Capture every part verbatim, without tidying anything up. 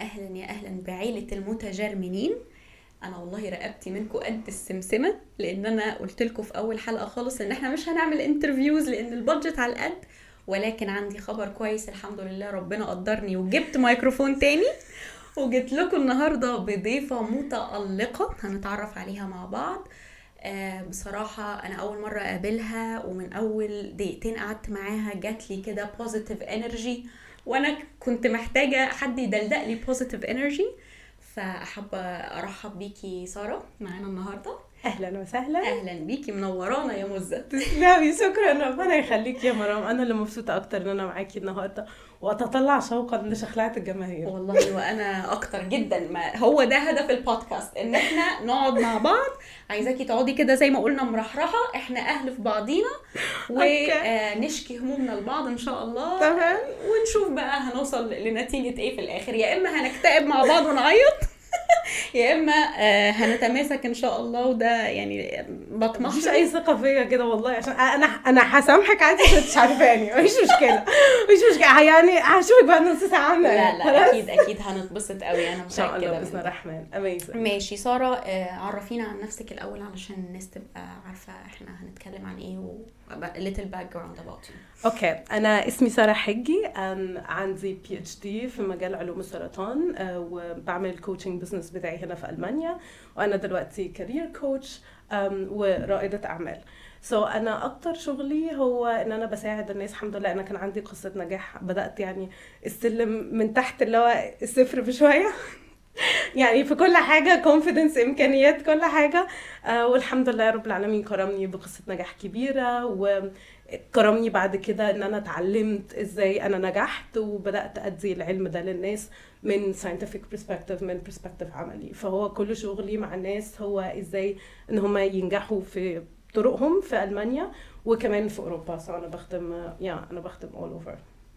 أهلا يا أهلا بعيلة المتجرمنين. أنا والله رقبتي منكم قد السمسمة، لأن أنا قلت لكم في أول حلقة خالص إن إحنا مش هنعمل انترفيوز لأن البادجت على القد، ولكن عندي خبر كويس الحمد لله، ربنا قدرني وجبت مايكروفون تاني وجيت لكم النهاردة بضيفة متألقة هنتعرف عليها مع بعض. آه بصراحة أنا أول مرة أقابلها ومن أول دقيقتين قعدت معاها جات لي كده positive energy، وأنا كنت محتاجة حد يدلدق لي positive energy، فأحب أرحب بيكي سارة معانا النهاردة. أهلا وسهلا. أهلا بيكي، منورانا يا مزة. تسلمي، شكرا، ربنا يخليك يا مرام. أنا اللي مبسوطة أكتر إن أنا معاكي النهاردة وأتطلع شوقا لشخلعة الجماهير والله. وأنا أكتر جدا، ما هو ده هدف البودكاست إن إحنا نقعد مع بعض. عايزاكي تقعدي كده زي ما قلنا مرحرحة، إحنا أهل في بعضينا ونشكي همومنا لبعض إن شاء الله. تمام. ونشوف بقى هنوصل لنتيجة إيه في الآخر، يا إما هنكتئب مع بعض ونعيط يا اما هنتماسك ان شاء الله. وده يعني بطمح مش اي ثقه فيا كده والله، عشان انا انا هسامحك عادي مش عارفاني، مش مشكله مش مشكله يعني هشوفك بعد نص ساعه عنها. لا لا اكيد اكيد هنتبسط قوي انا ان شاء الله باذن الرحمن. اميزه. ماشي ساره، عرفينا عن نفسك الاول علشان الناس تبقى عارفه احنا هنتكلم عن ايه، و little background about you. اوكي، انا اسمي ساره حجي، عندي بي اتش دي في مجال علوم السرطان وبعمل كوتشنج بزنس بتاعي هنا في ألمانيا، وأنا دلوقتي كارير كوتش ورائدة أعمال. سو so أنا أكتر شغلي هو إن أنا بساعد الناس. الحمد لله أنا كان عندي قصة نجاح، بدأت يعني السلم من تحت اللي هو الصفر بشوية يعني في كل حاجة، confidence، إمكانيات، كل حاجة. والحمد لله رب العالمين كرمني بقصة نجاح كبيرة، وكرمني بعد كده إن أنا تعلمت إزاي أنا نجحت وبدأت أدي العلم ده للناس من scientific perspective، من perspective عملي. فهو كل شغلي مع الناس هو إزاي إن هما ينجحوا في طرقهم في ألمانيا وكمان في أوروبا. فأنا بخدم يعني أنا بخدم all over.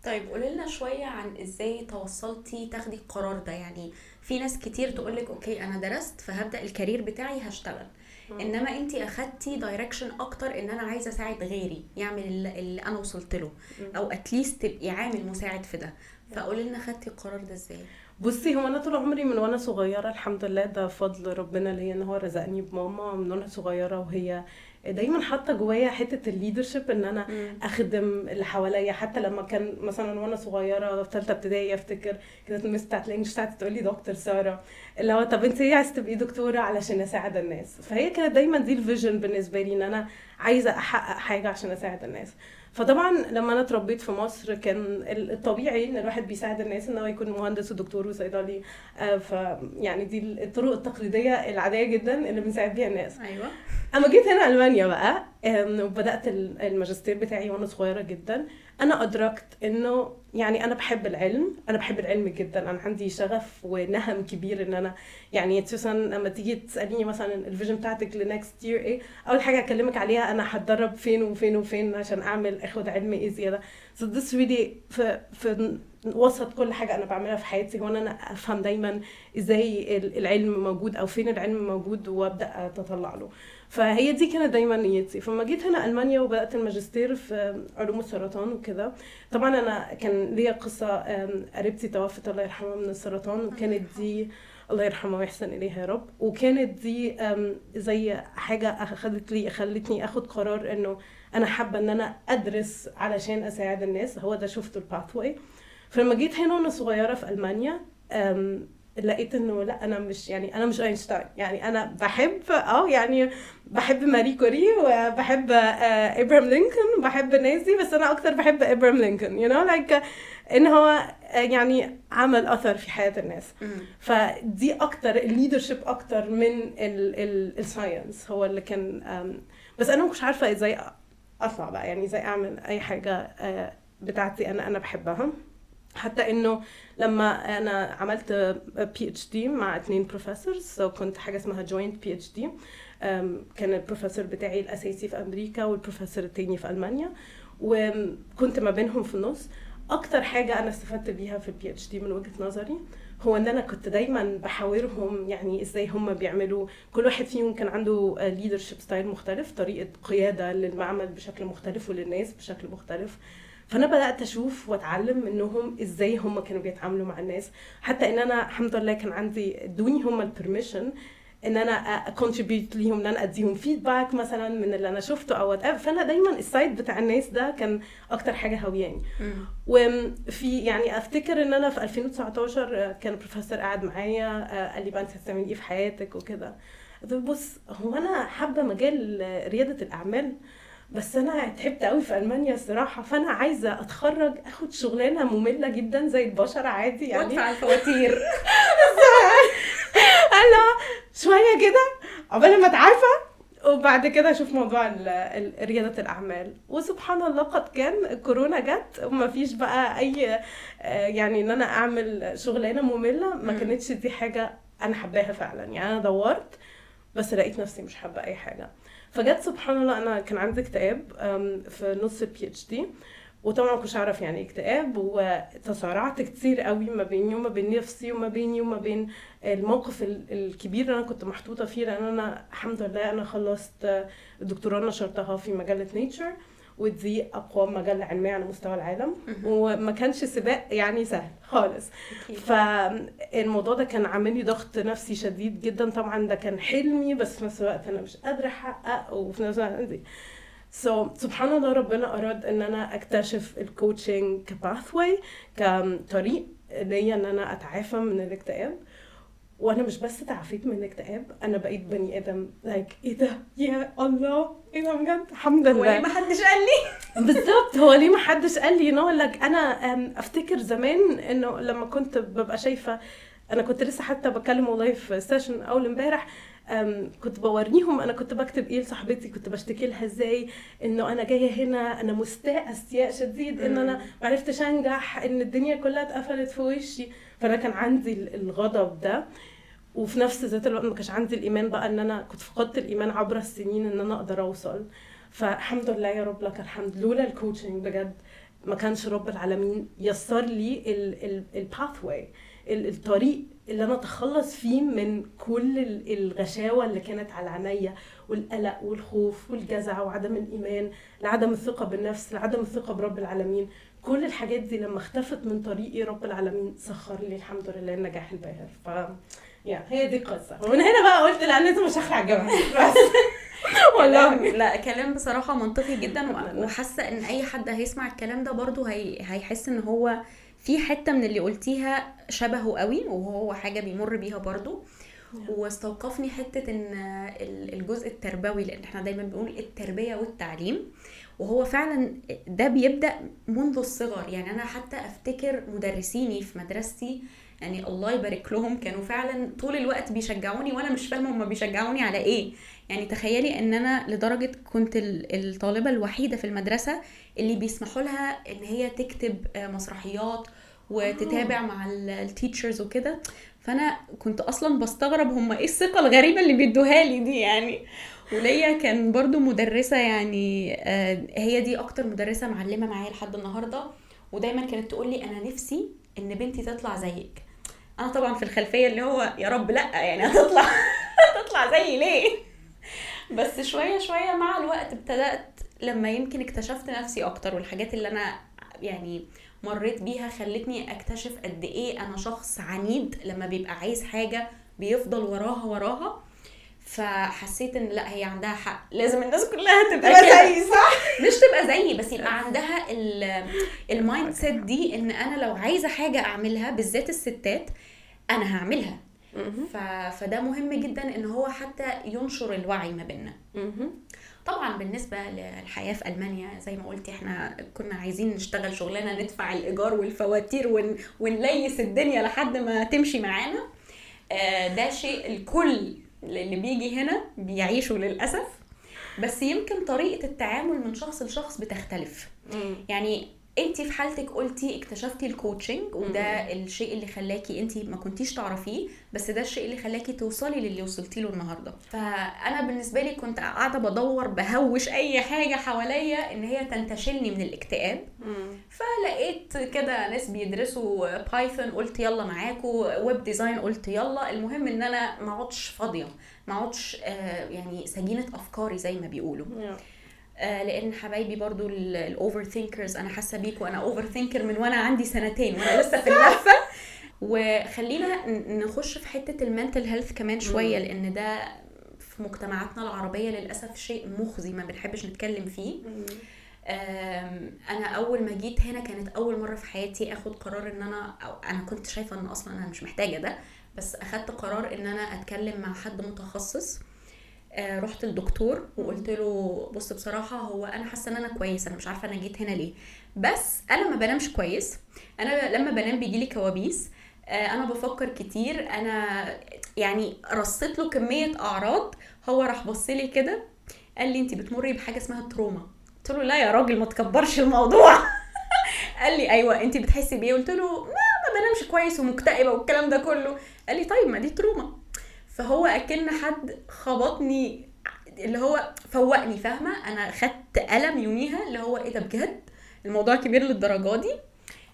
طيب قولي لنا شوية عن إزاي توصلتي تاخدي القرار ده. يعني في ناس كتير تقولك أوكي أنا درست فهبدأ الكارير بتاعي هشتغل، إنما أنتي أخدتي دايركشن أكتر إن أنا عايزة أساعد غيري يعمل اللي أنا وصلت له، أو أتليست تبقي عامل مساعد في ده. فقولي لنا خدتي القرار ده إزاي؟ بصي، هو انا طول عمري من وانا صغيره الحمد لله، ده فضل ربنا اللي هي ان هو رزقني بماما من وانا صغيره، وهي دايما حاطه جوايا حته الليدرشيب ان انا اخدم اللي حواليا. حتى لما كان مثلا وانا صغيره في ثالثه ابتدائي افتكر كده المس بتاعت الانجليش بتاعتي تقول لي دكتور ساره، اللي هو طب انت عايزه تبقي دكتوره علشان اساعد الناس. فهي كانت دايما دي الفيجن بالنسبه لي ان انا عايزه احقق حاجه عشان اساعد الناس. فطبعا لما انا اتربيت في مصر كان الطبيعي ان الواحد بيساعد الناس ان هو يكون مهندس ودكتور وصيدلي، فيعني دي الطرق التقليديه العاديه جدا اللي بنساعد بيها الناس. ايوه. اما جيت هنا المانيا بقى وبدات الماجستير بتاعي وانا صغيره جدا، انا ادركت انه يعني انا بحب العلم، انا بحب العلم جدا، انا عندي شغف ونهم كبير ان انا يعني خصوصا لما تيجي تساليني مثلا الفيجن بتاعتك لنكست يير ايه، اول حاجه اكلمك عليها انا هتدرب فين وفين وفين عشان اعمل اخد علم ايه زياده. so this really في في وسط كل حاجه انا بعملها في حياتي، هو ان انا افهم دايما ازاي العلم موجود او فين العلم موجود وابدا اتطلع له. فهي دي كانت دايما نيتي. فما جيت هنا المانيا وبدات الماجستير في علوم السرطان وكده، طبعا انا كان ليا قصه قريبتي توفت الله يرحمها من السرطان، وكانت دي الله يرحمها ويحسن اليها يا رب، وكانت دي زي حاجه اخذت لي خلتني اخد قرار انه انا حابه ان انا ادرس علشان اساعد الناس. هو ده شفت الباثواي. فلما جيت هنا وانا صغيره في المانيا لقيت انه لا انا مش يعني انا مش اينشتاين، يعني انا بحب اه يعني بحب ماري كوري وبحب آه ابراهام لينكولن، بحب نازي، بس انا اكتر بحب ابراهام لينكولن، يو نو لايك ان هو يعني عمل اثر في حياه الناس. فدي اكتر الليدرشيب اكتر من الساينس هو اللي كان، بس انا ما كنتش عارفه ازاي اطلع بقى يعني ازاي اعمل اي حاجه بتاعتي انا انا بحبها. حتى انه لما انا عملت بي اتش دي مع اثنين بروفيسورز، كنت حاجه اسمها جوينت بي اتش دي، كان البروفيسور بتاعي الاساسي في امريكا والبروفيسور الثاني في المانيا، وكنت ما بينهم في النص. اكتر حاجه انا استفدت بيها في البي اتش دي من وجهه نظري هو ان انا كنت دايما بحاورهم يعني ازاي هم بيعملوا، كل واحد فيهم كان عنده ليدرشيب ستايل مختلف، طريقه قياده للمعمل بشكل مختلف وللناس بشكل مختلف. فانا بدات اشوف واتعلم انهم ازاي هم كانوا بيتعاملوا مع الناس, حتى ان انا الحمد لله كان عندي ادوني هم البرميشن ان انا contribute ليهم, ان انا اديهم فيدباك مثلا من اللي انا شفته او وات ايفر. فانا دايما السايد بتاع الناس ده كان اكتر حاجه هوياني. وفي يعني افتكر ان انا في ألفين وتسعتاشر كان بروفيسور قاعد معايا قال لي بقى انت هتعمل ايه في حياتك وكده. بص هو انا حابه مجال رياده الاعمال بس انا تعبت قوي في المانيا الصراحه, فانا عايزه اتخرج اخد شغلانه ممله جدا زي البشر عادي يعني وادفع الفواتير. انا شويه كده قبل ما اتعافى وبعد كده اشوف موضوع رياده الاعمال. وسبحان الله قد كان كورونا جت وما فيش بقى اي يعني ان انا اعمل شغلانه ممله, ما كانتش دي حاجه انا حباها فعلا يعني. انا دورت بس لقيت نفسي مش حابه اي حاجه. فجت سبحان الله انا كان عندي اكتئاب في نص البي اتش دي, وطبعا كنتش اعرف يعني اكتئاب, وتصارعت كتير قوي ما بيني وما بين نفسي وما بيني وما بين الموقف الكبير اللي انا كنت محطوطه فيه. لان انا الحمد لله انا خلصت الدكتوراه نشرتها في مجله نيتشر, ودي اقوى مجله علميه على مستوى العالم, وما كانش سباق يعني سهل خالص. فالموضوع ده كان عامل لي ضغط نفسي شديد جدا. طبعا ده كان حلمي بس في نفس الوقت انا مش قادره احقق, وفي نفس الوقت عندي so سبحان الله ربنا اراد ان انا اكتشف الكوتشنج كباثواي, كطريق ليا ان انا اتعافى من الاكتئاب. وانا مش بس تعافيت من الاكتئاب, انا بقيت بني ادم لايك ايه ده يا الله ايه ده بجد الحمد لله. وليه ما حدش قال لي بالظبط هو ليه ما حدش قال لي نو لك. انا افتكر زمان انه لما كنت ببقى شايفه, انا كنت لسه حتى بكلم والله في سيشن اول امبارح كنت بوريهم انا كنت بكتب ايه لصاحبتي, كنت بشتكي لها ازاي انه انا جايه هنا انا مستاءه استياء شديد ان انا معرفتش انجح, ان الدنيا كلها اتقفلت في وشي. فانا كان عندي الغضب ده, وفي نفس ذات الوقت ما كانش عندي الايمان بقى ان انا كنت فقدت الايمان عبر السنين ان انا اقدر اوصل. فالحمد لله يا رب لك الحمد, لولا الكوتشنج بجد ما كانش رب العالمين يسر لي الباثواي, الطريق اللي انا اتخلص فيه من كل الغشاوه اللي كانت على عينيا والقلق والخوف والجزع وعدم الايمان لعدم الثقه بالنفس لعدم الثقه برب العالمين. كل الحاجات دي لما اختفت من طريقي رب العالمين سخر لي الحمد لله النجاح الباهر. ف يا هي دي قصه, ومن هنا بقى قلت لا انت مش هخلع الجبهه بس والله. لا كلام بصراحه منطقي جدا, وحاسه ان اي حد هيسمع الكلام ده برضو هي هيحس ان هو في حته من اللي قلتيها شبهه قوي, وهو حاجه بيمر بيها برضو. واستوقفني حته ان الجزء التربوي, لان احنا دايما بنقول التربيه والتعليم, وهو فعلا ده بيبدا منذ الصغر. يعني انا حتى افتكر مدرسيني في مدرستي يعني الله يبارك لهم كانوا فعلا طول الوقت بيشجعوني وانا مش فاهمه هما بيشجعوني على ايه. يعني تخيلي ان انا لدرجه كنت الطالبه الوحيده في المدرسه اللي بيسمحوا لها ان هي تكتب مسرحيات وتتابع مع التيتشرز وكده. فانا كنت اصلا بستغرب هما ايه الثقه الغريبه اللي بيدوها لي دي يعني. وليا كان برضو مدرسه يعني هي دي اكتر مدرسه معلمه معايا لحد النهارده, ودايما كانت تقول لي انا نفسي ان بنتي تطلع زيك. انا طبعا في الخلفيه اللي هو يا رب لا يعني هتطلع هتطلع زي ليه. بس شويه شويه مع الوقت ابتدات لما يمكن اكتشفت نفسي اكتر, والحاجات اللي انا يعني مريت بيها خلتني اكتشف قد ايه انا شخص عنيد لما بيبقى عايز حاجه بيفضل وراها وراها. فحسيت ان لا هي عندها حق, لازم الناس كلها تبقى زيي صح, مش تبقى زيي بس يبقى عندها المايند سيت دي ان انا لو عايزه حاجه اعملها بالذات الستات انا هعملها. فده مهم جدا ان هو حتى ينشر الوعي ما بيننا. طبعا بالنسبه للحياه في المانيا زي ما قلتي احنا كنا عايزين نشتغل شغلانه ندفع الايجار والفواتير ون... ونليس الدنيا لحد ما تمشي معانا. ده شيء الكل اللي بيجي هنا بيعيشوا للأسف, بس يمكن طريقة التعامل من شخص لشخص بتختلف. مم. يعني انتي في حالتك قلتي اكتشفتي الكوتشنج وده الشيء اللي خلاكي انتي ما كنتيش تعرفيه, بس ده الشيء اللي خلاكي توصلي للي وصلتي له النهاردة. فأنا بالنسبة لي كنت قاعدة بدور بهوش اي حاجة حواليا ان هي تنتشلني من الاكتئاب. مم. فلقيت كده ناس بيدرسوا بايثون قلت يلا معاكوا, ويب ديزاين قلت يلا. المهم ان انا ما عدتش فاضية, ما عدتش آه يعني سجينة افكاري زي ما بيقولوا. مم. لان حبايبي برضو الاوفر ثينكرز انا حاسه بيك وانا اوفر ثينكر من وانا عندي سنتين وانا لسه في اللفه. وخلينا نخش في حته المنتل هيلث كمان شويه لان ده في مجتمعاتنا العربيه للاسف شيء مخزي ما بنحبش نتكلم فيه. انا اول ما جيت هنا كانت اول مره في حياتي اخد قرار ان انا انا كنت شايفه ان اصلا انا مش محتاجه ده, بس اخدت قرار ان انا اتكلم مع حد متخصص. آه رحت للدكتور وقلت له بص بصراحه هو انا حاسه ان انا كويس, انا مش عارفه انا جيت هنا ليه, بس انا ما بنامش كويس, انا لما بنام بيجي لي كوابيس, آه انا بفكر كتير, انا يعني رصيت له كميه اعراض. هو راح بص لي كده قال لي انت بتمري بحاجه اسمها تروما. قلت له لا يا راجل ما تكبرش الموضوع. قال لي ايوه انت بتحسي بيه؟ قلت له ما, ما بنامش كويس ومكتئبه والكلام ده كله. قال لي طيب ما دي تروما. فهو اكن حد خبطني اللي هو فوقني, فاهمه؟ انا خدت ألم يوميها اللي هو ايه ده بجد الموضوع كبير للدرجه دي.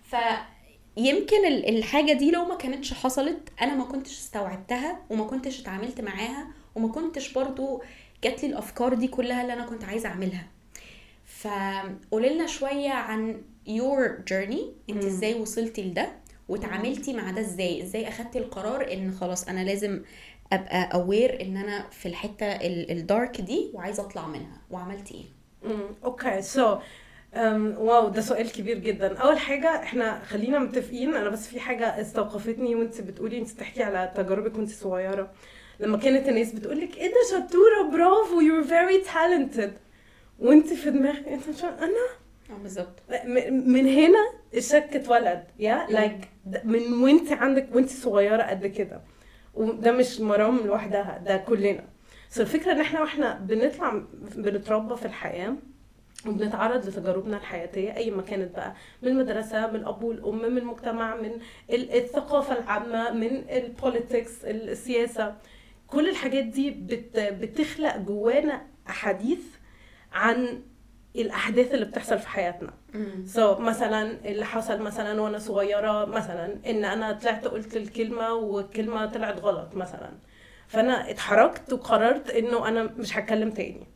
فيمكن الحاجه دي لو ما كانتش حصلت انا ما كنتش استوعبتها وما كنتش اتعاملت معاها وما كنتش برضو جات لي الافكار دي كلها اللي انا كنت عايزه اعملها. فقوللنا شويه عن your journey, انت ازاي وصلتي لده وتعاملتي مع ده ازاي, ازاي اخدتي القرار ان خلاص انا لازم ابقى اوير ان انا في الحته الدارك دي وعايزه اطلع منها, وعملت ايه؟ اوكي سو واو ده سؤال كبير جدا. اول حاجه احنا خلينا متفقين, انا بس في حاجه استوقفتني وانت بتقولي, انت بتحكي على تجاربك وانت صغيره لما كانت الناس بتقولك ايه ده شطوره برافو يو فيري تالنتد, وانت في دماغك انت انا اه بالظبط. من هنا الشك اتولد يا لايك من وانت عندك وانت صغيره قد كده, وده مش مرام لوحدها, ده كلنا. بس الفكره ان احنا واحنا بنطلع بنتربى في الحياه وبنتعرض لتجاربنا الحياتيه اي ما كانت بقى, من المدرسه, من الاب والام, من المجتمع, من الثقافه العامه, من البوليتكس, السياسه, كل الحاجات دي بتخلق جوانا احاديث عن الاحداث اللي بتحصل في حياتنا. سو so, مثلا اللي حصل مثلا وانا صغيره مثلا ان انا طلعت قلت الكلمه والكلمه طلعت غلط مثلا, فانا اتحركت وقررت انه انا مش هتكلم تاني.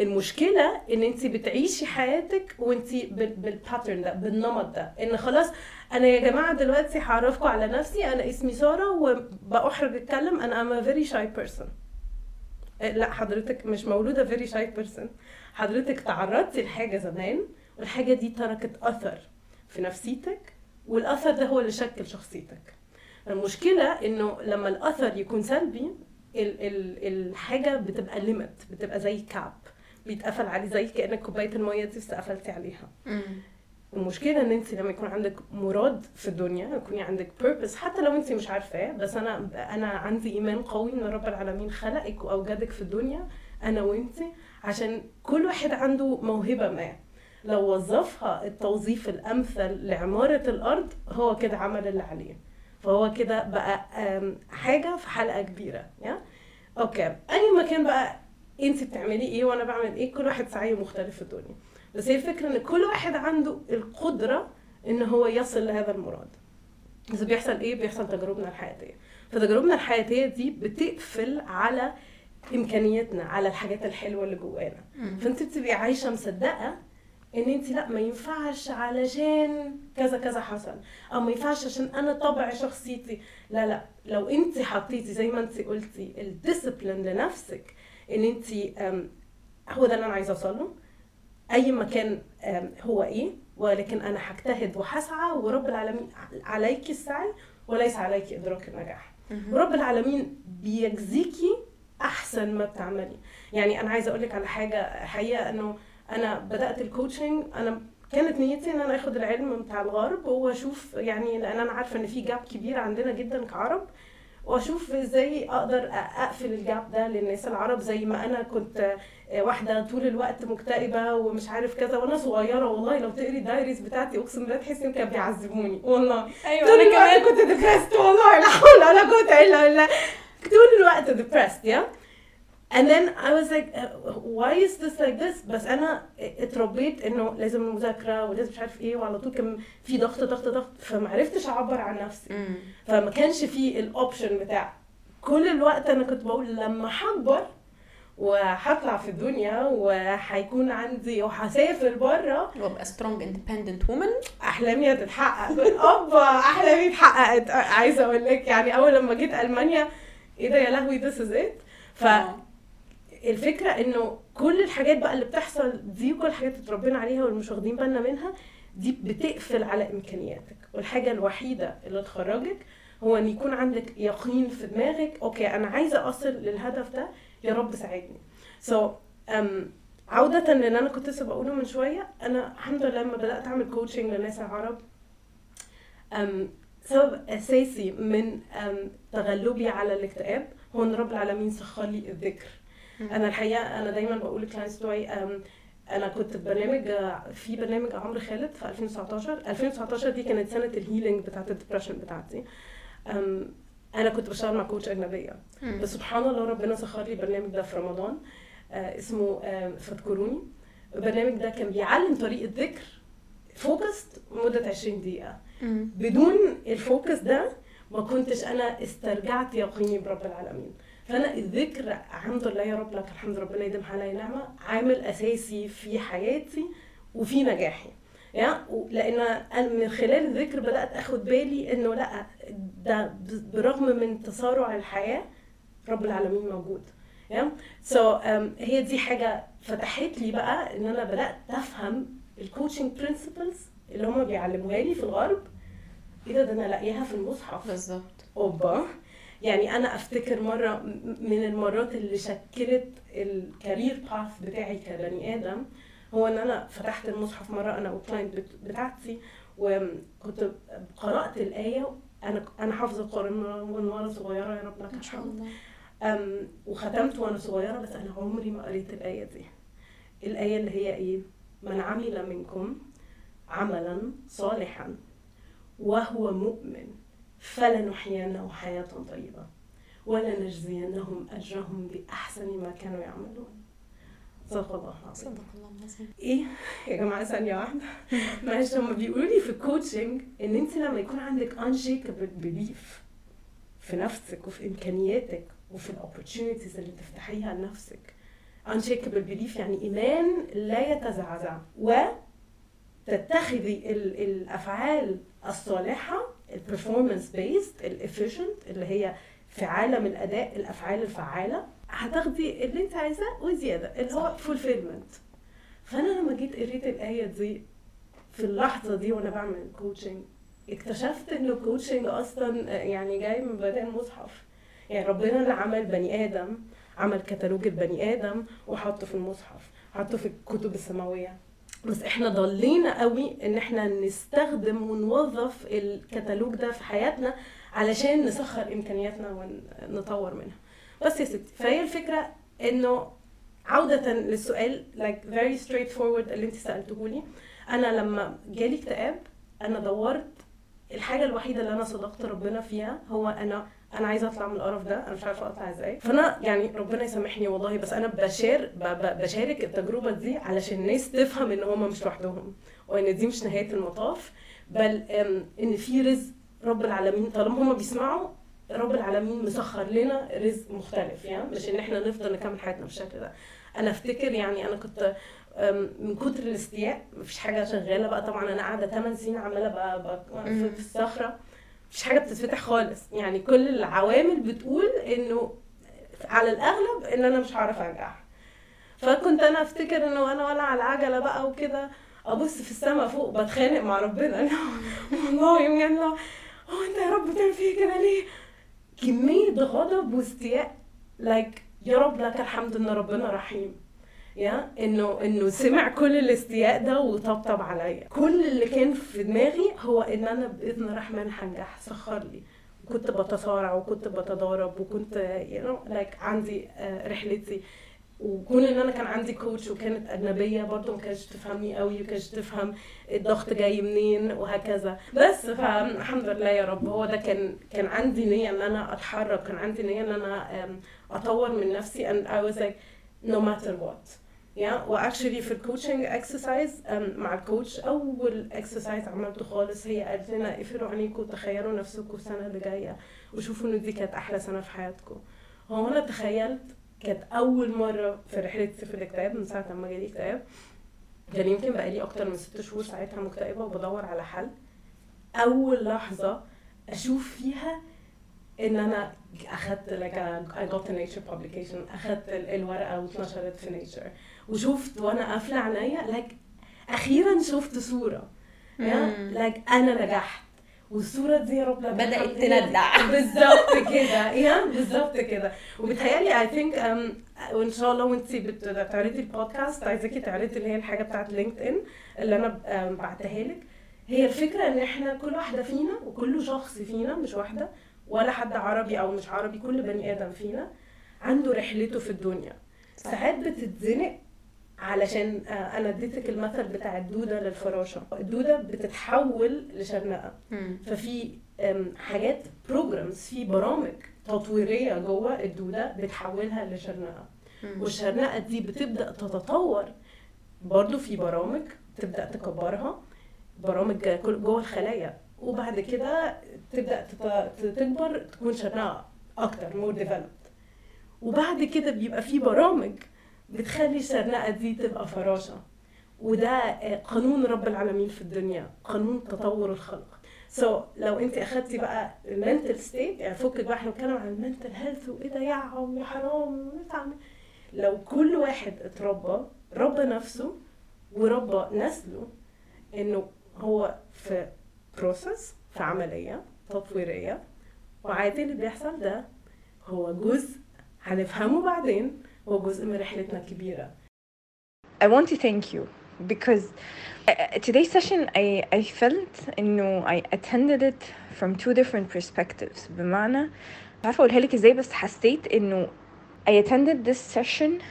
المشكله ان انت بتعيشي حياتك وانت بالباترن ده, بالنمط ده, ان خلاص انا يا جماعه دلوقتي هعرفكم على نفسي, انا اسمي ساره وبأحرج اتكلم, انا I'm a very shy person. لا حضرتك مش مولوده very shy person, حضرتك تعرضتي لحاجه زمان والحاجه دي تركت اثر في نفسيتك والاثر ده هو اللي شكل شخصيتك. المشكله انه لما الاثر يكون سلبي الحاجه بتبقى ليميت, بتبقى زي كاب بيتقفل عليه, زي كانك كوبايه الميه دي استقفلتي عليها. المشكله ان انت لما يكون عندك مراد في الدنيا, يكون عندك purpose حتى لو انت مش عارفاه, بس انا انا عندي ايمان قوي ان رب العالمين خلقك واوجدك في الدنيا انا وانت عشان كل واحد عنده موهبه ما, لو وظفها التوظيف الامثل لعماره الارض هو كده عمل اللي عليه, فهو كده بقى حاجه في حلقه كبيره يا اوكي. اي مكان بقى انت بتعملي ايه وانا بعمل ايه, كل واحد سعيه مختلف في الدنيا, بس هي الفكره ان كل واحد عنده القدره ان هو يصل لهذا المراد. بس بيحصل ايه؟ بيحصل تجاربنا الحياتيه, فتجاربنا الحياتيه دي بتقفل على امكانياتنا, على الحاجات الحلوه اللي جوانا. فانت بتبقي عايشه مصدقه ان انت لا ما ينفعش علشان كذا كذا حصل, او ما ينفعش عشان انا طبع شخصيتي. لا لا, لو انت حطيتي زي ما انت قلتي الديسيبلين لنفسك ان انت هو ده اللي انا عايزه اوصله اي مكان هو ايه, ولكن انا هجتهد وهسعى ورب العالمين عليكي السعي وليس عليكي ادراك النجاح, ورب العالمين بيجزيكي احسن ما بتعملي. يعني انا عايزه اقولك على حاجه حقيقه, انه انا بدات الكوتشنج, انا كانت نيتي ان انا اخد العلم بتاع الغرب واشوف, يعني لان انا عارفه ان في جاب كبير عندنا جدا كعرب, واشوف ازاي اقدر اقفل الجاب ده للناس العرب. زي ما انا كنت واحده طول الوقت مكتئبه ومش عارف كذا وانا صغيره, والله لو تقري الدايريز بتاعتي اقسم بالله تحسي ان كانوا بيعذبوني والله. أيوة انا كمان كنت ديبرست والله, لا حول ولا قوه الا بالله, طول الوقت depressed yeah. And then I was like why is this like this. بس انا اتربيت انه لازم مذاكره ولازم مش عارف ايه, وعلى طول كان في ضغط ضغط ضغط, فما عرفتش اعبر عن نفسي. فما كانش في الاوبشن بتاع كل الوقت انا كنت بقول لما حبر وهطلع في الدنيا وهيكون عندي وهسافر بره وابقى سترونج اندبندنت وومن. احلامي هتتحقق. ابا احلامي اتحققت. عايزه اقول لك يعني اول لما جيت المانيا ايه ده يا لهوي ده زيت. ف الفكره انه كل الحاجات بقى اللي بتحصل دي وكل الحاجات اللي اتربينا عليها والمش واخدين بالنا منها دي بتقفل على امكانياتك. والحاجه الوحيده اللي تخرجك هو ان يكون عندك يقين في دماغك اوكي انا عايزه اصل للهدف ده يا رب ساعدني. سو so, um, عوده لان انا كنت لسه بقوله من شويه انا الحمد لله لما بدات اعمل كوتشنج للناس العرب um, سبب اساسي من um, تغلبي على الاكتئاب هو ان رب العالمين سخر لي الذكر. انا الحقيقه انا دايما بقول للكلاينتس بتوعي um, انا كنت برنامج في برنامج عمرو خالد في ألفين وتسعتاشر. ألفين وتسعتاشر دي كانت سنه الهيلينج بتاعه الديبرشن بتاعتي. أم انا كنت بشتغل مع كوتش اجنبيه بس سبحان الله ربنا سخر لي البرنامج ده في رمضان آه اسمه آه فاذكروني. البرنامج ده كان بيعلم طريقه ذكر فوكست مده عشرين دقيقه. مم. بدون الفوكس ده ما كنتش انا استرجعت يقيني برب العالمين. فانا الذكر الحمد لله يا رب لك الحمد ربنا يديم عليا نعمه عامل اساسي في حياتي وفي نجاحي يا لان من خلال الذكر بدات اخد بالي انه لا ده برغم من تسارع الحياه رب العالمين موجود يا سو so, um, هي دي حاجه فتحت لي بقى ان انا بدات افهم الكوتشنج برنسبلز اللي هم بيعلموها لي في الغرب ايه ده انا لاقيها في المصحف بالظبط. اوبا يعني انا افتكر مره من المرات اللي شكلت الكارير باث بتاعي كبني ادم هو ان انا فتحت المصحف مره انا والكلاينت بتاعتي وكنت قرات الايه انا انا حافظه القران من وانا صغيره يا رب لك الحمد وختمت وانا صغيره بس انا عمري ما قريت الايه دي. الايه اللي هي ايه من عمل منكم عملا صالحا وهو مؤمن فلنحيينه حياه طيبه ولنجزينهم اجرهم باحسن ما كانوا يعملون. صدق الله العظيم. ايه يا جماعه ثانيه واحده معلش هم بيقولوا لي في الكوتشنج ان انت لما يكون عندك انشيكابل بليف في نفسك وفي امكانياتك وفي الاوبورتيونيتيز اللي تفتحيها لنفسك. انشيكابل بليف يعني ايمان لا يتزعزع وتتخذي الافعال الصالحه البرفورمانس بيست الافيشنت اللي هي في عالم الاداء الافعال الفعاله هتاخدي اللي انت عايزاه وزياده اللي هو فولفيلمنت. فانا لما جيت قريت الايه دي في اللحظه دي وانا بعمل كوتشنج اكتشفت ان الكوتشنج اصلا يعني جاي من بدايه المصحف. يعني ربنا اللي عمل بني ادم عمل كتالوج البني ادم وحطه في المصحف حطه في الكتب السماويه بس احنا ضلينا قوي ان احنا نستخدم ونوظف الكتالوج ده في حياتنا علشان نسخر امكانياتنا ونطور منها. بس يا ستي فهي الفكره انه عوده للسؤال like very straightforward اللي انت سالته لي انا لما جالي اكتئاب انا دورت الحاجه الوحيده اللي انا صدقت ربنا فيها هو انا انا عايزه اطلع من القرف ده انا مش عارفه اطلع ازاي. فانا يعني ربنا يسامحني والله بس انا بشار بشارك التجربه دي علشان الناس تفهم ان هم مش لوحدهم وان دي مش نهايه المطاف بل ان في رزق رب العالمين طالما هم بيسمعوا رب العالمين مسخر لنا رزق مختلف. يعني مش ان احنا نفضل نكمل حياتنا بالشكل ده. انا افتكر يعني انا كنت من كتر الاستياء مفيش حاجه شغاله بقى طبعا انا قاعده ثمانية سنين عماله بقى في الصخره مفيش حاجه بتتفتح خالص. يعني كل العوامل بتقول انه على الاغلب ان انا مش هعرف ارجع. فكنت انا افتكر انه انا ولا على العجله بقى وكده ابص في السماء فوق بتخانق مع ربنا والله يا الله هو انت يا رب بتعمل فيه كده ليه كمية غضب واستياء like يا رب لك الحمد ان ربنا رحيم يا انه انه سمع كل الاستياء ده وطبطب عليا. كل اللي كان في دماغي هو ان انا باذن الرحمن هنجح سخر لي. كنت بتصارع وكنت بتضارب وكنت you know like عندي رحلتي وكون ان انا كان عندي كوتش وكانت اجنبيه برضو ما كانتش تفهمني قوي وكانتش تفهم الضغط جاي منين وهكذا. بس فالحمد لله يا رب هو ده كان كان عندي نيه ان انا اتحرك كان عندي نيه ان انا اطور من نفسي and I was like no matter what yeah. واكشلي في الكوتشنج اكسرسايز مع الكوتش اول اكسرسايز عملته خالص هي قالت لنا اقفلوا عينيكم وتخيلوا نفسكم السنه اللي جايه وشوفوا ان دي كانت احلى سنه في حياتكم. هو انا تخيلت كانت أول مرة في رحلة سفر الاكتئاب من ساعة ما جالي اكتئاب. كان يمكن بقالي أكتر من ست شهور ساعتها مكتئبة وبدور على حل. أول لحظة أشوف فيها إن أنا أخدت like I got a nature publication, أخدت الورقة واتنشرت في nature, وشوفت وأنا قافلة عينيا like أخيرا شوفت صورة like أنا نجحت, والصورة دي يا رب بدأت تندع بالظبط كده يا بالظبط كده. وبتهيألي I think um, وإن شاء الله وإنتي بتعرضي البودكاست عايزاكي تعرضي اللي هي الحاجة بتاعت لينكد إن اللي أنا بعتها لك. هي الفكرة إن إحنا كل واحدة فينا وكل شخص فينا, مش واحدة ولا حد عربي أو مش عربي, كل بني آدم فينا عنده رحلته في الدنيا. ساعات بتتزنق علشان انا اديتك المثل بتاع الدوده للفراشه, الدوده بتتحول لشرنقه. ففي حاجات بروجرامز, في برامج تطويريه جوه الدوده بتحولها لشرنقه, والشرنقه دي بتبدا تتطور. برضو في برامج تبدا تكبرها, برامج جوه الخلايا, وبعد كده تبدا تكبر تكون شرنقه اكتر مور ديفلوبد, وبعد كده بيبقى في برامج بتخلي الشرنقة دي تبقى فراشة. وده قانون رب العالمين في الدنيا, قانون تطور الخلق. سو so, لو انت اخدتي بقى المنتل ستيت, يعني فكك بقى احنا بنتكلم عن المنتل هيلث وايه ده يا عم يا حرام. لو كل واحد اتربى رب نفسه وربى نسله انه هو في بروسس, في عملية تطويرية, وعادي اللي بيحصل ده هو جزء هنفهمه بعدين, هو جزء من رحلتنا الكبيرة. I want to thank you because today's session I I felt إنه I attended it from two different perspectives. بمعنى عارفة أقولها لك إزاي, بس حسيت إنه I attended this session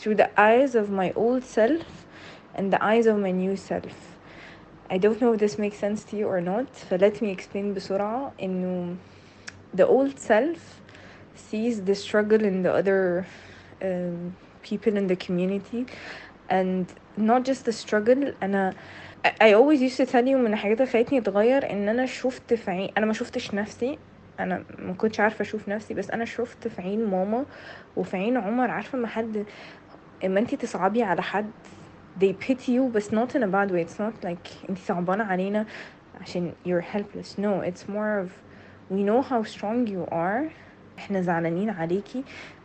through the eyes of my old self and the eyes of my new self. I don't know if this makes sense to you or not. So let me explain بسرعة. إنه the old self sees the struggle in the other Um, people in the community, and not just the struggle. أنا I always used to tell you من حاجات خلتني اتغير إن أنا شفت في عين, أنا ما شفتش نفسي, أنا ما كنتش عارفة أشوف نفسي, بس أنا شفت في عين ماما وفي عين عمر. عارفة ما حد إما أنتي تصعبي على حد they pity you, but not in a bad way. It's not like أنتي صعبانة علينا عشان you're helpless. No, it's more of we know how strong you are. احنا زعلانين عليكي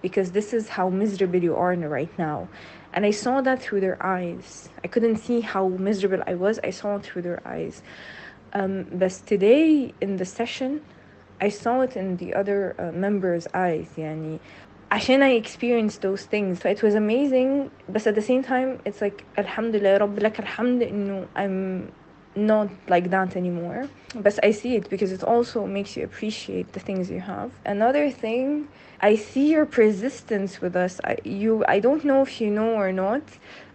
because this is how miserable you are right now. And I saw that through their eyes. I couldn't see how miserable I was. I saw it through their eyes. Um, but today in the session, I saw it in the other uh, members' eyes. يعني عشان I experienced those things. So it was amazing. But at the same time, it's like alhamdulillah, رب لك الحمد إنه I'm not like that anymore, but I see it because it also makes you appreciate the things you have. Another thing, I see your persistence with us. I, you, I don't know if you know or not,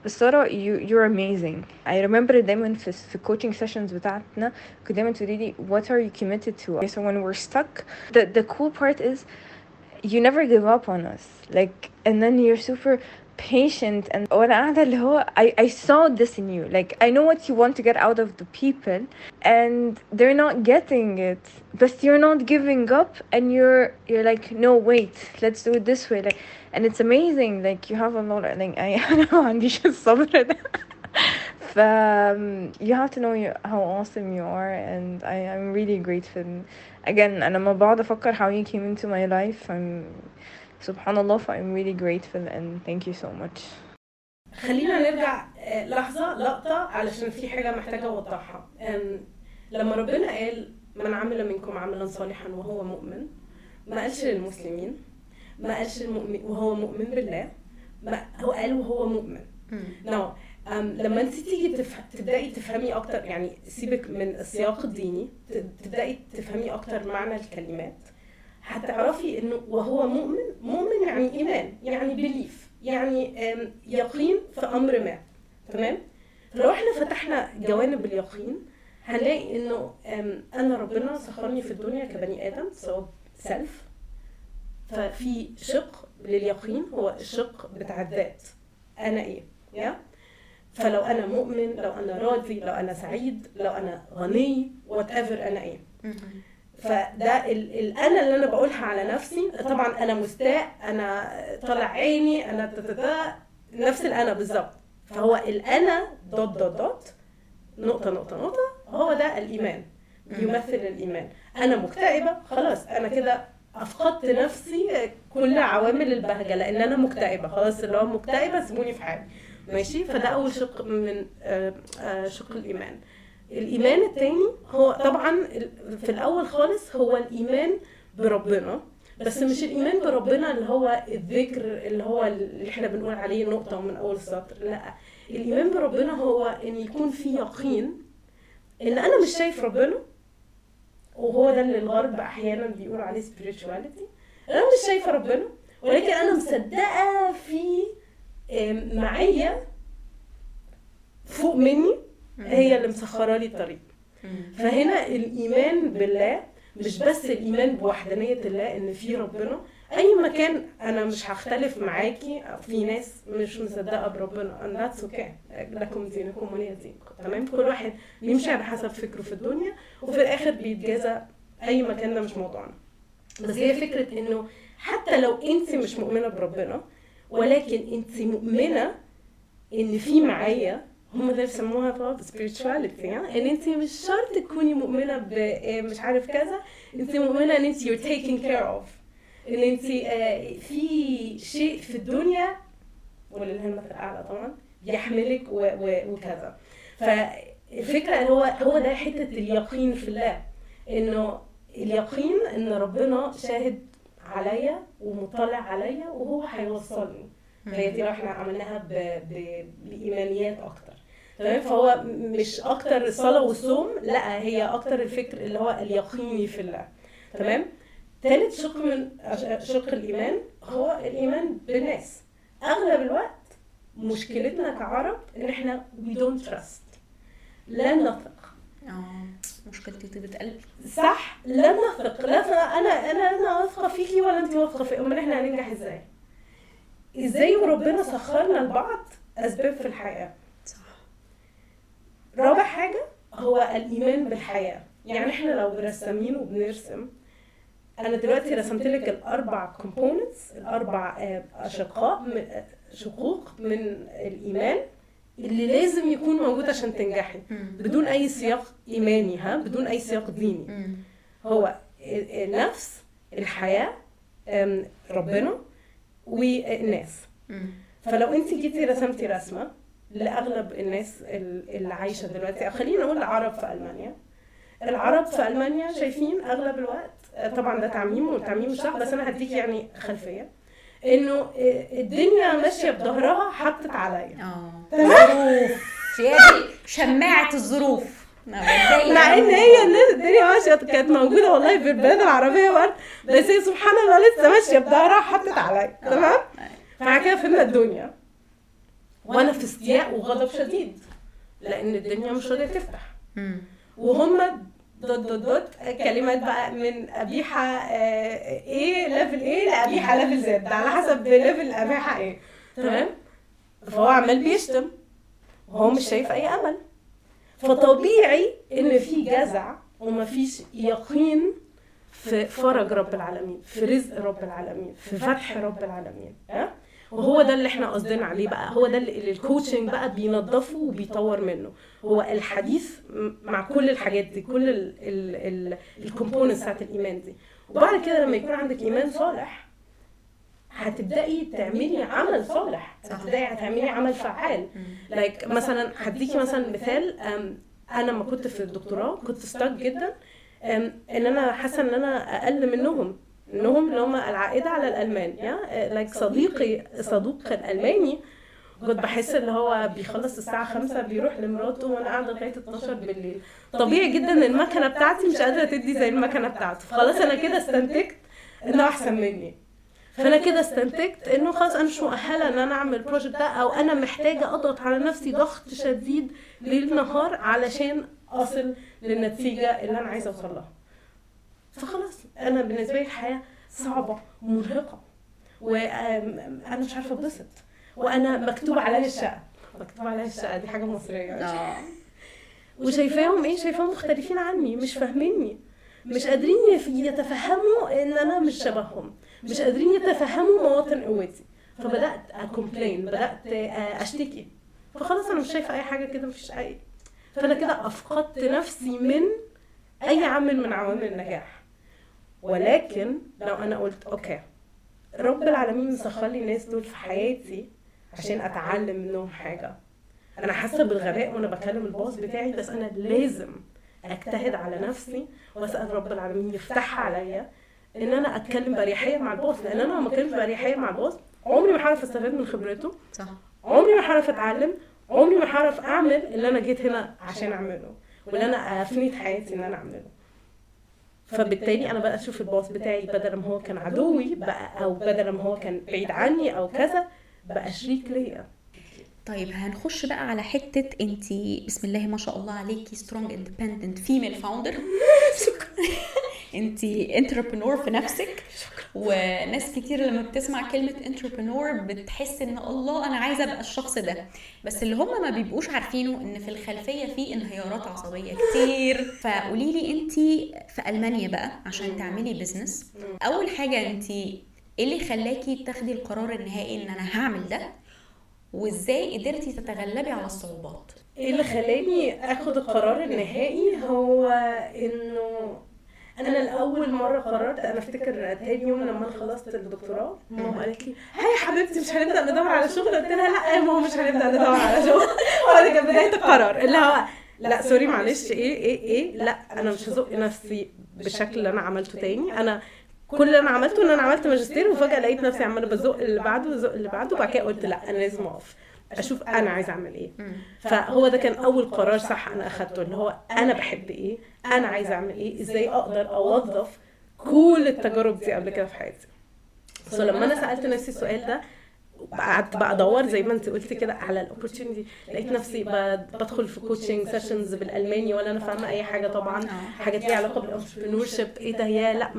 but Sarah, you, you're amazing. I remember دايما في, في coaching sessions بتاعتنا كنت دايما تقولي لي what are you committed to. Okay, so when we're stuck, the, the cool part is you never give up on us, like, and then you're super patient. And وانا قاعده اللي هو I, I saw this in you, like I know what you want to get out of the people and they're not getting it, but you're not giving up and you're you're like no wait, let's do it this way, like, and it's amazing, like you have a lot of, like I don't know, عنديش الصبر ده. ف you have to know you, how awesome you are, and I I'm really grateful. Again انا ما بقعد افكر how you came into my life. I'm سبحان الله, I'm really grateful and thank you so much. خلينا نرجع لحظة لقطة علشان في حاجة محتاجة أوضحها. لما ربنا قال من عمل منكم عملا صالحا وهو مؤمن, ما قالش للمسلمين, ما قالش المؤمن وهو مؤمن بالله, ما هو قال وهو مؤمن. نو لما انت تيجي تفهم تبدأي تفهمي أكتر, يعني سيبك من السياق الديني, تبدأي تفهمي أكتر معنى الكلمات, هتعرفي انه وهو مؤمن. مؤمن يعني ايمان, يعني بليف, يعني يقين في امر ما. تمام, لو احنا فتحنا جوانب اليقين هنلاقي انه انا ربنا سخرني في الدنيا كبني ادم سواء سلف, ففي شق لليقين هو الشق بتاع الذات, انا ايه يا. فلو انا مؤمن, لو انا راضي, لو انا سعيد, لو انا غني, whatever انا ايه. فده الأنا اللي أنا بقولها على نفسي. طبعا أنا مستاء، أنا طلع عيني، أنا تتتا، نفس الأنا بالظبط. فهو الأنا دوت دوت دوت نقطة نقطة نقطة، هو ده الإيمان، يمثل الإيمان. أنا مكتئبة، خلاص أنا كده أفقدت نفسي كل عوامل البهجة، لأن أنا مكتئبة خلاص، اللي هو مكتئبة سيبوني في حالي، ماشي. فده أول شق من شق الإيمان. الإيمان التاني هو طبعا في الأول خالص هو الإيمان بربنا، بس مش الإيمان بربنا اللي هو الذكر اللي هو اللي احنا بنقول عليه نقطة من أول سطر، لا. الإيمان بربنا هو إن يكون في يقين إن أنا مش شايف ربنا، وهو ده اللي الغرب أحيانا بيقول عليه spirituality. أنا مش شايفة ربنا، ولكن أنا مصدقة في معية فوق مني هي اللي مسخرة لي الطريق. فهنا الإيمان بالله مش بس الإيمان بوحدانية الله إن في ربنا، أي مكان أنا مش هختلف معاكي. في ناس مش مصدقة بربنا، أن that's okay، لكم دينكم ولي دينكم، تمام. كل واحد بيمشي على حسب فكره في الدنيا، وفي الآخر بيتجازى أي مكان، ده مش موضوعنا. بس هي فكرة إنه حتى لو أنت مش مؤمنة بربنا، ولكن أنت مؤمنة إن في معايا، هم ده بيسموها طبعا spirituality، يعني ان انت مش شرط تكوني مؤمنه بمش عارف كذا، انت مؤمنه ان انت you're taking care of، ان انت في شيء في الدنيا ولله المثل الاعلى طبعا يحملك وكذا. فالفكره ان هو هو ده حته اليقين في الله، انه اليقين ان ربنا شاهد عليا ومطلع عليا وهو هيوصلني. فهي دي لو احنا عملناها بايمانيات اكتر، تمام. فهو مش اكتر الصلاه والصوم، لا، هي اكتر الفكر اللي هو اليقيني في الله، تمام. ثالث شق من شق الايمان هو الايمان بالناس. اغلب الوقت مشكلتنا كعرب ان احنا we don't trust، لا نثق. اه مشكلتي طيبه قلب، صح، لا نثق، لا انا انا انا واثقه فيكي ولا انت واثقه فيا، امال احنا هننجح ازاي؟ ازاي وربنا سخرنا لبعض اسباب في الحياه، صح. رابع حاجه هو الايمان بالحياه. يعني احنا لو برسامين وبنرسم، انا دلوقتي رسمت لك الاربع كومبوننتس، الاربع اشقاء شقوق من الايمان اللي لازم يكون موجود عشان تنجحي، بدون اي سياق ايماني، ها، بدون اي سياق ديني. هو النفس، الحياه، ربنا، والناس. فلو انت جيتي رسمتي رسمه لاغلب الناس اللي عايشه دلوقتي، خلينا نقول العرب في المانيا، العرب في المانيا شايفين اغلب الوقت، طبعا ده تعميم والتعميم مش صح، بس انا هديك يعني خلفيه، انه الدنيا ماشيه بظهرها حطت عليا، تمام، شادي شماعه الظروف، مع ان هي الدنيا ماشيه، كانت موجوده والله في البلاد العربيه ورد، بس هي سبحان الله لسه ماشيه بظهرها حطت عليا، تمام. مع كده فهمنا الدنيا، وانا في استياء وغضب شديد لان الدنيا مش راضيه تفتح، وهم ضد ضد كلمات بقى من قبيحه ايه ليفل ايه لقبيحه ليفل زد، على حسب ليفل قبيحه ايه، تمام. فهو عمال بيشتم وهو مش شايف اي امل، فطبيعي ان في جزع وما فيش يقين في فرج رب العالمين، في رزق رب العالمين، في فتح رب العالمين، ها. وهو ده اللي احنا قصدين عليه بقى، هو ده اللي الكوتشنج بقى بينظفه وبيطور منه، هو الحديث مع كل الحاجات دي، كل الكومبوننتس بتاعه الايمان دي. وبعد كده لما يكون عندك ايمان صالح هتبدأي تعملي عمل صالح، هتبدأي هتعملي عمل فعال. like مثلا هديكي مثلا مثال، انا ما كنت في الدكتوراه كنت ستاك جدا، ان انا حاسه ان انا اقل منهم انهم اللي هم العائده على الالمان، يعني like صديقي صديق الالماني كنت بحس اللي هو بيخلص الساعه خمسة بيروح لمراته وانا قاعده لغايه اتناشر بالليل. طبيعي جدا ان المكنه بتاعتي مش قادره تدي زي المكنه بتاعته، خلاص انا كده استنتجت انه احسن مني، فانا كده استنتجت انه خلاص انا مش مؤهله ان انا اعمل البروجكت ده، او انا محتاجه اضغط على نفسي ضغط شديد ليل نهار علشان اصل للنتيجه اللي انا عايزه اوصل لها. فخلاص انا بالنسبه لي الحياه صعبه ومرهقه، وانا مش عارفه اتبسط، وانا مكتوب عليا الشقه، مكتوب عليا الشقه دي حاجه مصريه، وشايفاهم ايه، شايفاهم مختلفين عني، مش فاهميني، مش قادرين يتفهموا ان انا مش شبههم, مش قادرين يتفهموا مواطن قوتي. فبدات اكمبلين, بدات اشتكي, فخلاص انا مش شايفه اي حاجه كده, مفيش اي, فانا كده افقدت نفسي من اي عامل من عوامل النجاح. ولكن لو انا قلت اوكي رب العالمين مسخر لي الناس دول في حياتي عشان اتعلم منهم حاجه, انا حاسه بالغباء وانا بكلم الباص بتاعي, بس انا لازم اجتهد على نفسي واسال رب العالمين يفتحها عليا ان انا اتكلم بريحيه مع الباص, لان انا لو ما كلمتش بريحيه مع الباص عمري ما هعرف استفاد من خبرته, صح, عمري ما هعرف اتعلم, عمري ما هعرف اعمل اللي انا جيت هنا عشان اعمله, واللي انا افنيت حياتي ان انا اعمله. فبالتالي انا بقى اشوف الباص بتاعي بدل ما هو كان عدوي بقى, او بدل ما هو كان بعيد عني او كذا, بقى شريك ليا. طيب هنخش بقى على حته انتي بسم الله ما شاء الله عليكي سترونج اندبندنت فيميل فاوندر, انتي انتربرنور في نفسك, وناس كتير لما بتسمع كلمه انتربرنور بتحس ان الله انا عايزه ابقى الشخص ده, بس اللي هم ما بيبقوش عارفينه ان في الخلفيه في انهيارات عصبيه كتير. فقولي لي انتي في المانيا بقى عشان تعملي بزنس, اول حاجه انتي ايه اللي خلاكي تاخدي القرار النهائي ان انا هعمل ده, وازاي قدرتي تتغلبي على الصعوبات؟ ايه اللي خلاني اخد القرار النهائي هو انه انا الاول مره قررت, انا افتكر تاني يوم لما خلصت الدكتوراه ماما قالت لي هاي حبيبتي مش هنبدا ندور على شغل, قلت لها لا يا ماما مش هنبدا ندور على شغل, وده كان بدايه القرار اللي هو لا سوري معلش ايه ايه ايه لا انا مش هزق نفسي بالشكل اللي انا عملته تاني. انا كل اللي انا عملته ان انا عملت ماجستير, وفجاه لقيت نفسي عماله بزق اللي بعده وزق اللي بعده, وبعد كده قلت لا انا لازم اقف اشوف انا عايز اعمل ايه. فهو ده كان اول قرار صح انا اخدته, اللي هو انا بحب ايه, انا عايز اعمل ايه, ازاي اقدر اوظف كل التجارب دي قبل كده في حياتي. فلما انا سالت نفسي السؤال ده قعدت بقى ادور زي ما انت قلت كده على الاوبورتيونيتي, لقيت نفسي بدخل في كوتشنج سيشنز بالالماني ولا انا فاهمه اي حاجه, طبعا حاجات ليها علاقه بالانتربرنور شيب, ايه ده يا لا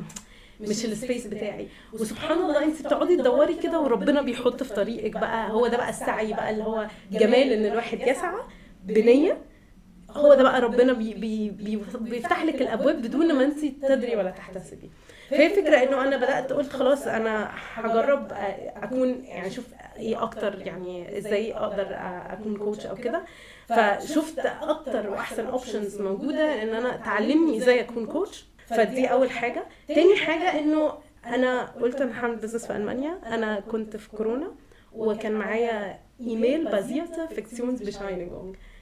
مش السبيس بتاعي. وسبحان الله انت بتقعدي تدوري كده وربنا بيحط في طريقك بقى, هو ده بقى السعي بقى اللي هو جمال ان الواحد يسعى بنيه, هو ده بقى ربنا بي بي بي بيفتح لك الابواب بدون ما انت تدري ولا تحتسبي. فهي فكره انه انا بدات قلت خلاص انا هجرب اكون يعني شوف ايه اكتر, يعني ازاي اقدر اكون كوتش او كده. فشفت اكتر واحسن اوبشنز موجوده ان انا تعلمني ازاي اكون كوتش, فدي اول حاجه. تاني حاجه انه انا قلت انا هعمل بزنس في المانيا. انا كنت في كورونا وكان معايا ايميل بازيته فيكسيونز بشاينينج,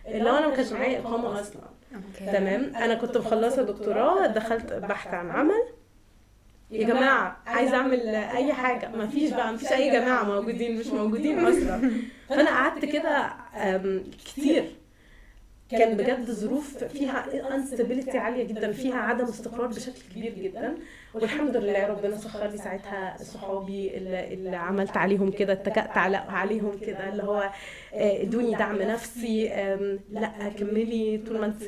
اللي انا ما كانش معايا اقامه اصلا, تمام. انا كنت مخلصه دكتوراه, دخلت بحث عن عمل, يا جماعه عايزه اعمل اي حاجه, ما فيش بقى, ما فيش اي جماعه موجودين مش موجودين اصلا. فانا قعدت كده كتير, كان بجد ظروف فيها instability عالية جدا, فيها عدم استقرار بشكل كبير جدا, والحمد لله ربنا سخر لي ساعتها صحابي اللي, اللي عملت عليهم كده, اتكأت عليهم كده, اللي هو ادوني دعم نفسي, لا كملي طول ما انت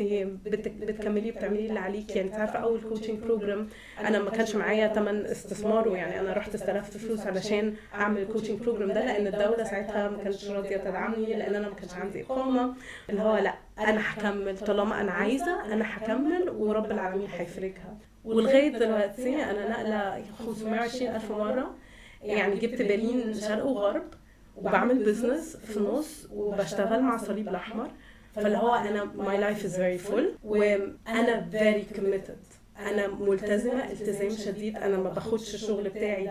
بتكملي بتعملي اللي عليك. يعني تعرف اول كوتشنج بروجرام انا ما كانش معايا تمن استثماره, يعني انا رحت استلفت فلوس علشان اعمل الكوتشنج بروجرام ده, لان الدولة ساعتها ما كانتش راضية تدعمني, لان انا ما كانش عندي اقامة. اللي هو لا انا هكمل طالما انا عايزه, انا هكمل ورب العالمين هيفرجها. ولغايه دلوقتي انا نقله خمسمية وعشرين ألف مره, يعني جبت برلين شرق وغرب, وبعمل بزنس في النص, وبشتغل مع صليب الاحمر. فاللي هو انا my life is very full, وانا very committed, انا ملتزمه التزام شديد. انا ما باخدش الشغل بتاعي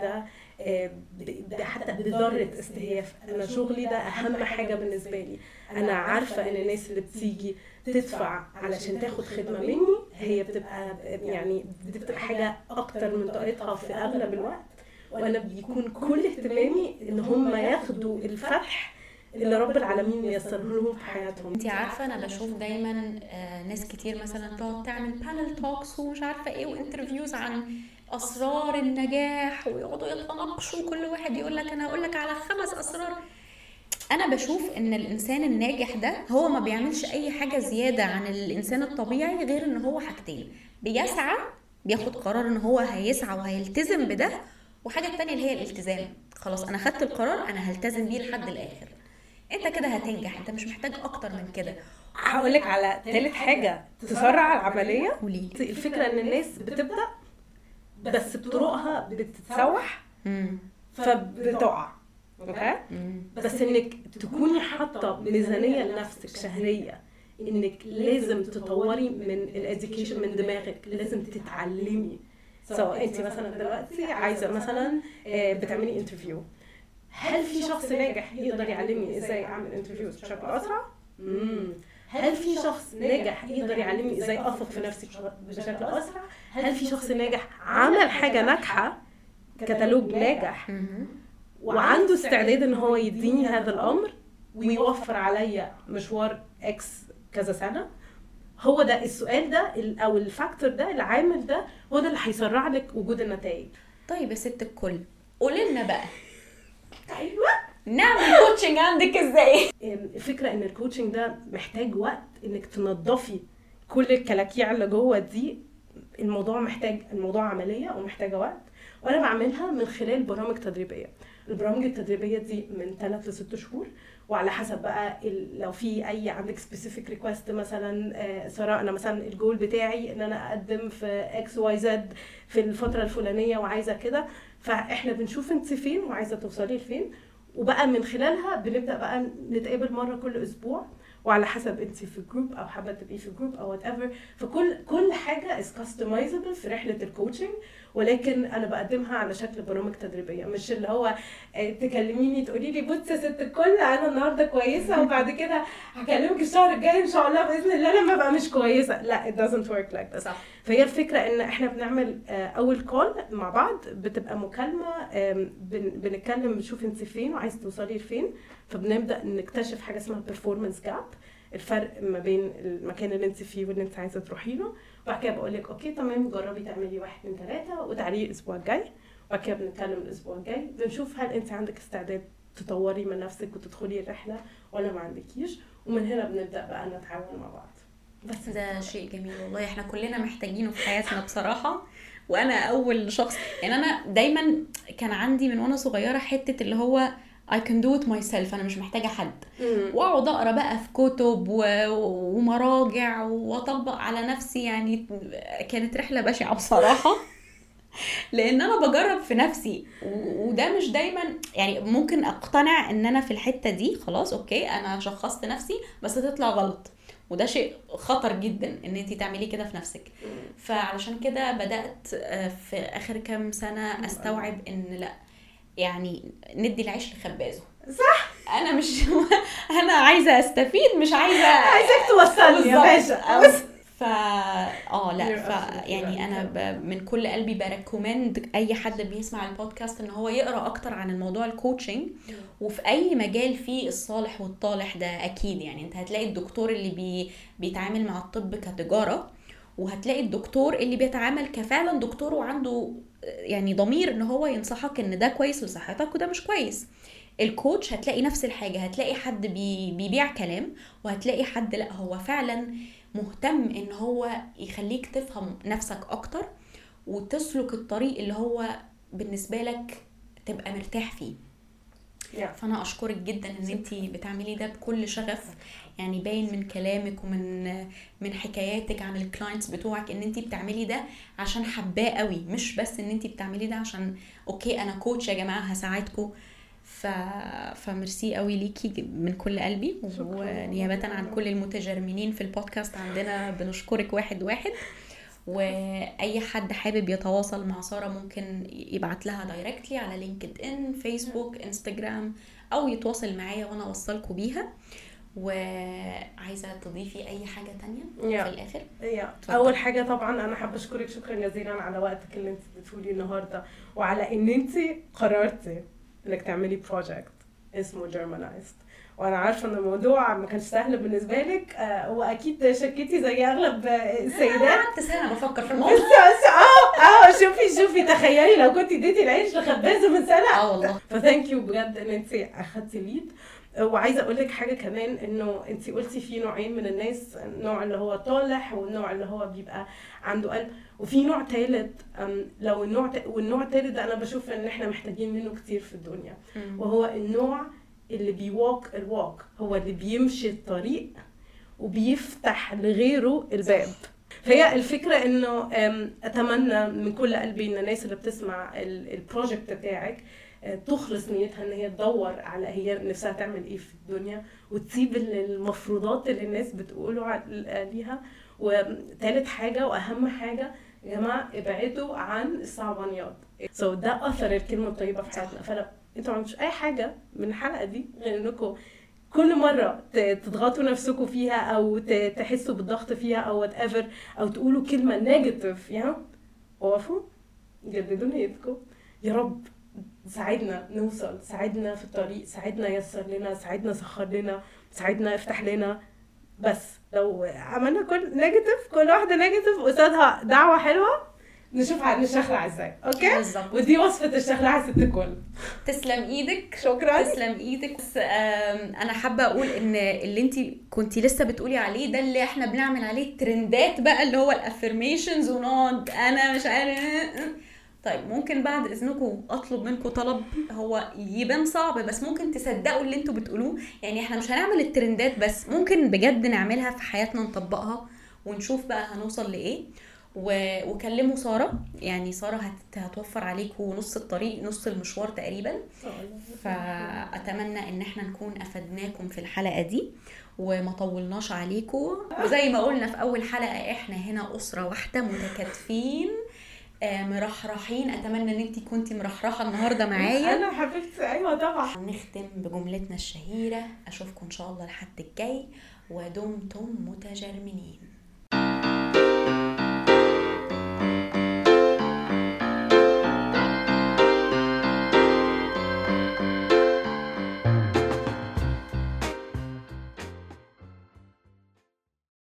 ده حتى بضرة استهياف, انا شغلي ده اهم حاجه بالنسبه لي. انا عارفه ان الناس اللي بتيجي تدفع علشان تاخد خدمه مني هي بتبقى يعني بتبقى حاجه اكتر من طاقتها في اغلب الوقت, وانا بيكون كل اهتمامي ان هم ياخدوا الفتح اللي رب العالمين ييسره لهم في حياتهم. انت عارفه انا بشوف دايما ناس كتير مثلا تقعد تعمل بانل توكس ومش عارفه ايه وانترفيوز عن اسرار النجاح, ويقعدوا يتناقشوا كل واحد يقول لك انا هقول لك على خمس اسرار. انا بشوف ان الانسان الناجح ده هو ما بيعملش اي حاجه زياده عن الانسان الطبيعي غير ان هو حاجتين, بيسعى, بياخد قرار ان هو هيسعى وهيلتزم بده, وحاجه الثانيه اللي هي الالتزام. خلاص انا خدت القرار انا هلتزم بيه لحد الاخر, انت كده هتنجح, انت مش محتاج اكتر من كده. هقولك على ثالث حاجه تسرع العمليه. قولي لي الفكره ان الناس بتبدا بس بطرقها بتتسوح فبتقع. اوكي بس انك تكوني حاطه ميزانيه لنفسك شهريه انك لازم تطوري من الاديوكيشن من دماغك, لازم تتعلمي. سواء انت مثلا دلوقتي عايزه مثلا بتعملي انترفيو, هل في شخص ناجح يقدر يعلمني ازاي اعمل انترفيو بشكل اسرع؟ امم هل في شخص ناجح يقدر يعلمني ازاي اثق في نفسي بشكل اسرع؟ هل في شخص ناجح عمل حاجه ناجحه كتالوج ناجح وعنده استعداد ان هو يديني هذا الامر ويوفر عليا مشوار اكس كذا سنه؟ هو ده السؤال ده او الفاكتور ده العامل ده هو ده اللي هيسرع لك وجود النتائج. طيب يا ست الكل قولي لنا بقى ايوه نعمل كوتشنج عندك ازاي؟ الفكره ان الكوتشنج ده محتاج وقت انك تنظفي كل الكلاكيع اللي جوه دي. الموضوع محتاج الموضوع عمليه ومحتاجه وقت, وانا بعملها من خلال برامج تدريبيه. البرامج التدريبيه دي من ثلاثة لستة شهور, وعلى حسب بقى لو في اي عندك سبيسيفيك ريكوست. مثلا سراء انا مثلا الجول بتاعي ان انا اقدم في اكس واي زد في الفتره الفلانيه وعايزه كده, فاحنا بنشوف انت فين وعايزه توصلي لفين, وبقى من خلالها بنبدا بقى نتقابل مره كل اسبوع, وعلى حسب انت في جروب او حابه تبقي في جروب او وات ايفر. فكل كل حاجه از كاستمايزبل في رحله الكوتشنج, ولكن انا بقدمها على شكل برامج تدريبيه, مش اللي هو تكلميني تقولي لي بصي يا ست الكل انا النهارده كويسه وبعد كده هكلمك الشهر الجاي ان شاء الله باذن الله لما ابقى مش كويسه. لا, it doesn't work like this. فهي الفكره ان احنا بنعمل اول كول مع بعض, بتبقى مكالمه بنتكلم بنشوف انت فين وعايزه توصلي لفين, فبنبدا نكتشف حاجه اسمها performance gap, الفرق ما بين المكان اللي انت فيه واللي انت عايزه تروحي له. وبعد كده بقول لك اوكي تمام جربي تعملي واحد من ثلاثه وتعالي الاسبوع الجاي, وبعد كده بنتكلم الاسبوع الجاي بنشوف هل انت عندك استعداد تطوري من نفسك وتدخلي الرحله ولا ما عندكيش, ومن هنا بنبدا بقى نتعاون مع بعض. بس ده شيء جميل والله, احنا كلنا محتاجينه في حياتنا بصراحه. وانا اول شخص يعني انا دايما كان عندي من وانا صغيره حته اللي هو I can do it myself, أنا مش محتاجة حد. وأقعد أقرأ بقى في كتب و... ومراجع وأطبق على نفسي. يعني كانت رحلة بشعة بصراحة لأن أنا بجرب في نفسي, وده مش دايما يعني ممكن أقتنع أن أنا في الحتة دي خلاص أوكي أنا شخصت نفسي, بس تطلع غلط, وده شيء خطر جدا ان انتي تعملي كده في نفسك. فعلشان كده بدأت في آخر كام سنة أستوعب أن لأ, يعني ندي العيش لخبازه. صح, انا مش انا عايزه استفيد مش عايزه عايزك توصلني يا باشا. ف اه لا ف... يعني انا ب... من كل قلبي بريكومند اي حد بيسمع البودكاست ان هو يقرا اكتر عن الموضوع الكوتشنج, وفي اي مجال فيه الصالح والطالح ده اكيد. يعني انت هتلاقي الدكتور اللي بي... بيتعامل مع الطب كتجاره, وهتلاقي الدكتور اللي بيتعامل كفعلا دكتور وعنده يعني ضمير ان هو ينصحك ان ده كويس لصحتك وده مش كويس. الكوتش هتلاقي نفس الحاجة, هتلاقي حد بي بيبيع كلام, وهتلاقي حد لا هو فعلا مهتم ان هو يخليك تفهم نفسك اكتر وتسلك الطريق اللي هو بالنسبة لك تبقى مرتاح فيه. فانا اشكرك جدا ان انتي بتعملي ده بكل شغف, يعني باين من كلامك ومن من حكاياتك عن الكلاينتس بتوعك ان انتي بتعملي ده عشان حباه قوي, مش بس ان انتي بتعملي ده عشان اوكي انا كوتش يا جماعه هساعدكم. ف فميرسي قوي ليكي من كل قلبي, ونيابه عن كل المتجرمين في البودكاست عندنا بنشكرك واحد واحد. واي حد حابب يتواصل مع ساره ممكن يبعت لها دايركتلي على لينكد ان, فيسبوك, انستجرام, او يتواصل معايا وانا اوصلكوا بيها. وعايزه تضيفي اي حاجه تانية في الاخر؟ اول حاجه طبعا انا حابه اشكرك شكرا جزيلا على وقتك اللي انت بتقولي النهارده, وعلى ان انت قررتي انك تعملي بروجكت اسمه Germanized. وانا عارفه ان الموضوع ما كانش سهل بالنسبه لك, واكيد شكيتي زي اغلب السيدات. قعدت سنه بفكر في الموضوع. اه اه شوفي شوفي تخيلي لو كنت اديتي العيش لخبازه من سنه. اه والله. فثانكيو بجد ان انت اخدتي ليد. وعايزه اقول لك حاجه كمان, انه انت قلتي في نوعين من الناس, النوع اللي هو طالح والنوع اللي هو بيبقى عنده قلب, وفي نوع ثالث. لو النوع والنوع الثالث انا بشوف ان احنا محتاجين منه كتير في الدنيا, وهو النوع اللي بيوالك الواك, هو اللي بيمشي الطريق وبيفتح لغيره الباب. فهي الفكرة انه اتمنى من كل قلبي ان الناس اللي بتسمع البروجكت بتاعك تخلص نيتها ان هي تدور على هي نفسها تعمل ايه في الدنيا وتسيب المفروضات اللي الناس بتقولوا عليها. وثالث حاجة واهم حاجة يا جماعة ابعدوا عن الصعبانيات. so ده اثر الكلمة الطيبة في حياتنا. فلا انتوا عملتوش اي حاجة من الحلقة دي غير انكم كل مرة تضغطوا نفسكم فيها او تحسوا بالضغط فيها او whatever او تقولوا كلمة نيجاتيف يعني وقفوا جددوا نيتكم. يا رب ساعدنا نوصل، ساعدنا في الطريق، ساعدنا يسر لنا، ساعدنا سخر لنا، ساعدنا افتح لنا. بس لو عملنا كل نيجاتيف كل واحدة نيجاتيف قصادها دعوة حلوة نشوف هنشخلع ازاي. اوكي بالزبط. ودي وصفه الشخلعه ست الكل. تسلم ايدك. شكرا. تسلم ايدك. بس انا حابه اقول ان اللي انت كنتي لسه بتقولي عليه ده اللي احنا بنعمل عليه ترندات بقى اللي هو الافيرميشنز ونقعد انا مش عارف. طيب ممكن بعد اذنكم اطلب منكم طلب هو يبان صعب بس ممكن تصدقوا اللي انتوا بتقولوه. يعني احنا مش هنعمل الترندات بس ممكن بجد نعملها في حياتنا نطبقها ونشوف بقى هنوصل لايه. وكلموا سارة، يعني سارة هت... هتوفر عليكم نص الطريق نص المشوار تقريبا. فأتمنى ان احنا نكون افدناكم في الحلقة دي وما طولناش عليكم. وزي ما قلنا في اول حلقة احنا هنا اسرة واحدة متكاتفين مرحرحين. اتمنى ان انتي كنتي مرحرحة النهاردة معايا. انا حبيبتي. ايوه طبعا. نختم بجملتنا الشهيرة اشوفكم ان شاء الله الحد الجاي ودمتم متجرمنين.